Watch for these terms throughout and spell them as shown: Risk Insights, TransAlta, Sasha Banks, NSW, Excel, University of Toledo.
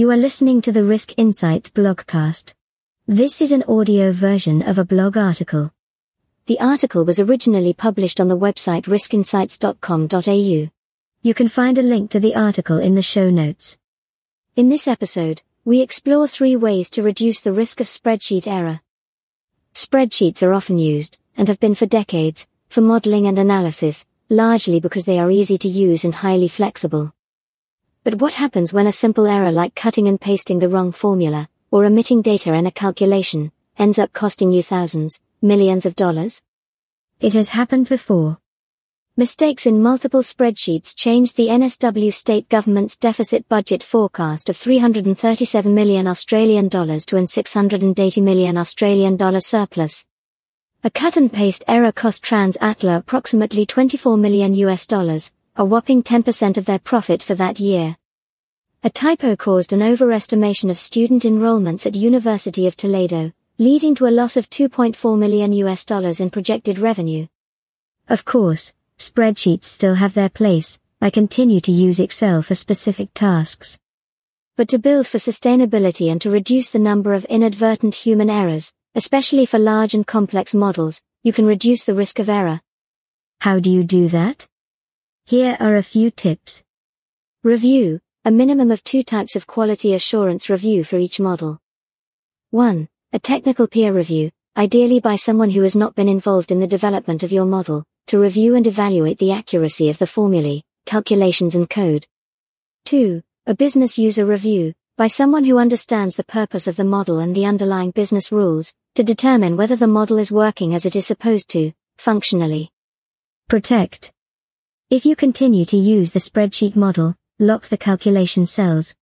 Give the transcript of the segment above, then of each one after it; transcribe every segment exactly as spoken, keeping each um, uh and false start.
You are listening to the Risk Insights blogcast. This is an audio version of a blog article. The article was originally published on the website risk insights dot com dot a u. You can find a link to the article in the show notes. In this episode, we explore three ways to reduce the risk of spreadsheet error. Spreadsheets are often used, and have been for decades, for modeling and analysis, largely because they are easy to use and highly flexible. But what happens when a simple error like cutting and pasting the wrong formula, or omitting data in a calculation, ends up costing you thousands, millions of dollars? It has happened before. Mistakes in multiple spreadsheets changed the N S W state government's deficit budget forecast of three hundred thirty-seven million Australian dollars to an six hundred eighty million Australian dollar surplus. A cut and paste error cost TransAlta approximately twenty-four million U S dollars, a whopping ten percent of their profit for that year. A typo caused an overestimation of student enrollments at University of Toledo, leading to a loss of two point four million U S dollars in projected revenue. Of course, spreadsheets still have their place. I continue to use Excel for specific tasks. But to build for sustainability and to reduce the number of inadvertent human errors, especially for large and complex models, you can reduce the risk of error. How do you do that? Here are a few tips. Review: a minimum of two types of quality assurance review for each model. one. A technical peer review, ideally by someone who has not been involved in the development of your model, to review and evaluate the accuracy of the formulae, calculations and code. two. A business user review, by someone who understands the purpose of the model and the underlying business rules, to determine whether the model is working as it is supposed to, functionally. Protect. If you continue to use the spreadsheet model, lock the calculation cells.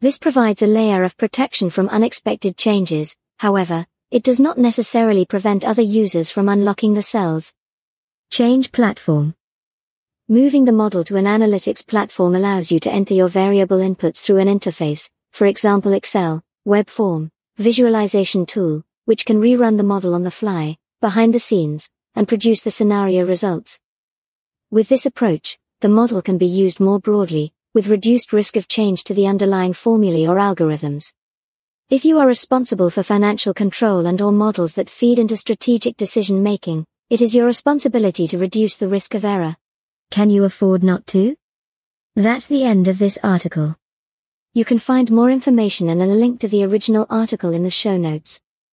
This provides a layer of protection from unexpected changes. However, it does not necessarily prevent other users from unlocking the cells. Change platform. Moving the model to an analytics platform allows you to enter your variable inputs through an interface, for example Excel, web form, visualization tool, which can rerun the model on the fly, behind the scenes, and produce the scenario results. With this approach, the model can be used more broadly, with reduced risk of change to the underlying formulae or algorithms. If you are responsible for financial control and/or models that feed into strategic decision-making, it is your responsibility to reduce the risk of error. Can you afford not to? That's the end of this article. You can find more information and a link to the original article in the show notes.